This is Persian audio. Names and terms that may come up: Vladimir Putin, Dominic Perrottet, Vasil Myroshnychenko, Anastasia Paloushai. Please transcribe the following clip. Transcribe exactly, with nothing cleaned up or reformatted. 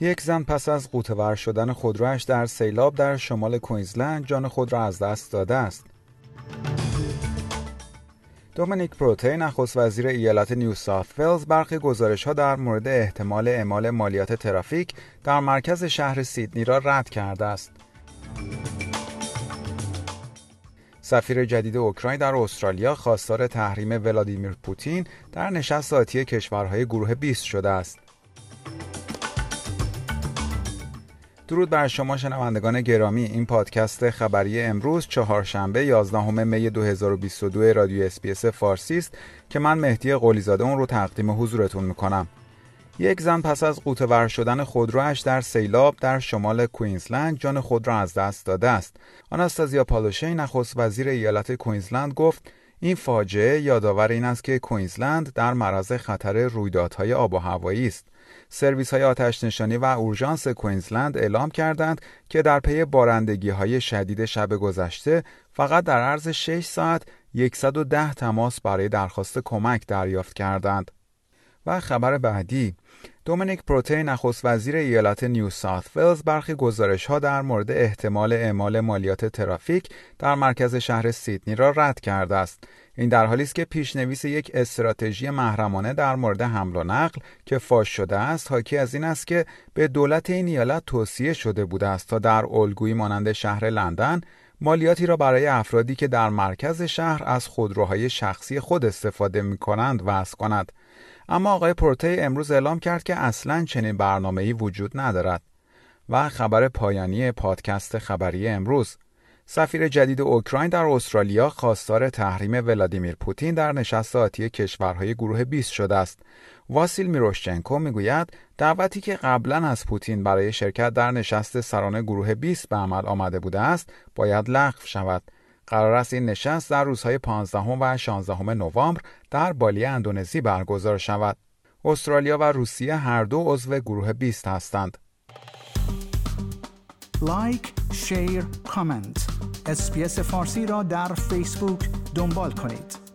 یک زن پس از غوطه‌ور شدن خودرویش در سیلاب در شمال کوینزلند جان خود را از دست داده است. دومینیک پروتت، نخست وزیر ایالت نیو ساوت ولز، برخی گزارش‌ها در مورد احتمال اعمال مالیات ترافیک در مرکز شهر سیدنی را رد کرده است. سفیر جدید اوکراین در استرالیا خواستار تحریم ولادیمیر پوتین در نشست ذاتی کشورهای گروه بیست شده است. درود بر شما شنوندگان گرامی، این پادکست خبری امروز چهارشنبه یازدهم می دو هزار و بیست و دو رادیو اس بی اس فارسی است که من مهدی قلی‌زاده اون رو تقدیم حضورتون میکنم. یک زن پس از غوطه‌ور شدن خودرویش در سیلاب در شمال کوینزلند جان خود را از دست داده است. آناستازیا پالوشای، نخست وزیر ایالت کوینزلند، گفت این فاجعه یادآور این است که کوینزلند در معرض خطر رویدادهای آب و هوایی است. سرویس‌های آتش‌نشانی و اورژانس کوینزلند اعلام کردند که در پی بارندگی‌های شدید شب گذشته فقط در عرض شش ساعت صد و ده تماس برای درخواست کمک دریافت کردند. و خبر بعدی، دومینیک پروتت، نخست وزیر ایالت نیو ساوت ولز، برخی گزارش‌ها در مورد احتمال اعمال مالیات ترافیک در مرکز شهر سیدنی را رد کرده است. این در حالی است که پیشنویس یک استراتژی محرمانه در مورد حمل و نقل که فاش شده است، حاکی از این است که به دولت این ایالت توصیه شده بوده است تا در الگویی مانند شهر لندن مالیاتی را برای افرادی که در مرکز شهر از خودروهای شخصی خود استفاده می‌کنند وضع کند. اما آقای پروتت امروز اعلام کرد که اصلاً چنین برنامه‌ای وجود ندارد. و خبر پایانی پادکست خبری امروز، سفیر جدید اوکراین در استرالیا خواستار تحریم ولادیمیر پوتین در نشست ذاتی کشورهای گروه بیست شده است. واسیل میروشچنکو میگوید دعوتی که قبلا از پوتین برای شرکت در نشست سران گروه بیست به عمل آمده بوده است، باید لغو شود. قرار است این نشست در روزهای پانزدهم و شانزدهم نوامبر در بالی اندونزی برگزار شود. استرالیا و روسیه هر دو عضو گروه بیست هستند. لایک، شیر، کامنت. اس بی اس فارسی را در فیسبوک دنبال کنید.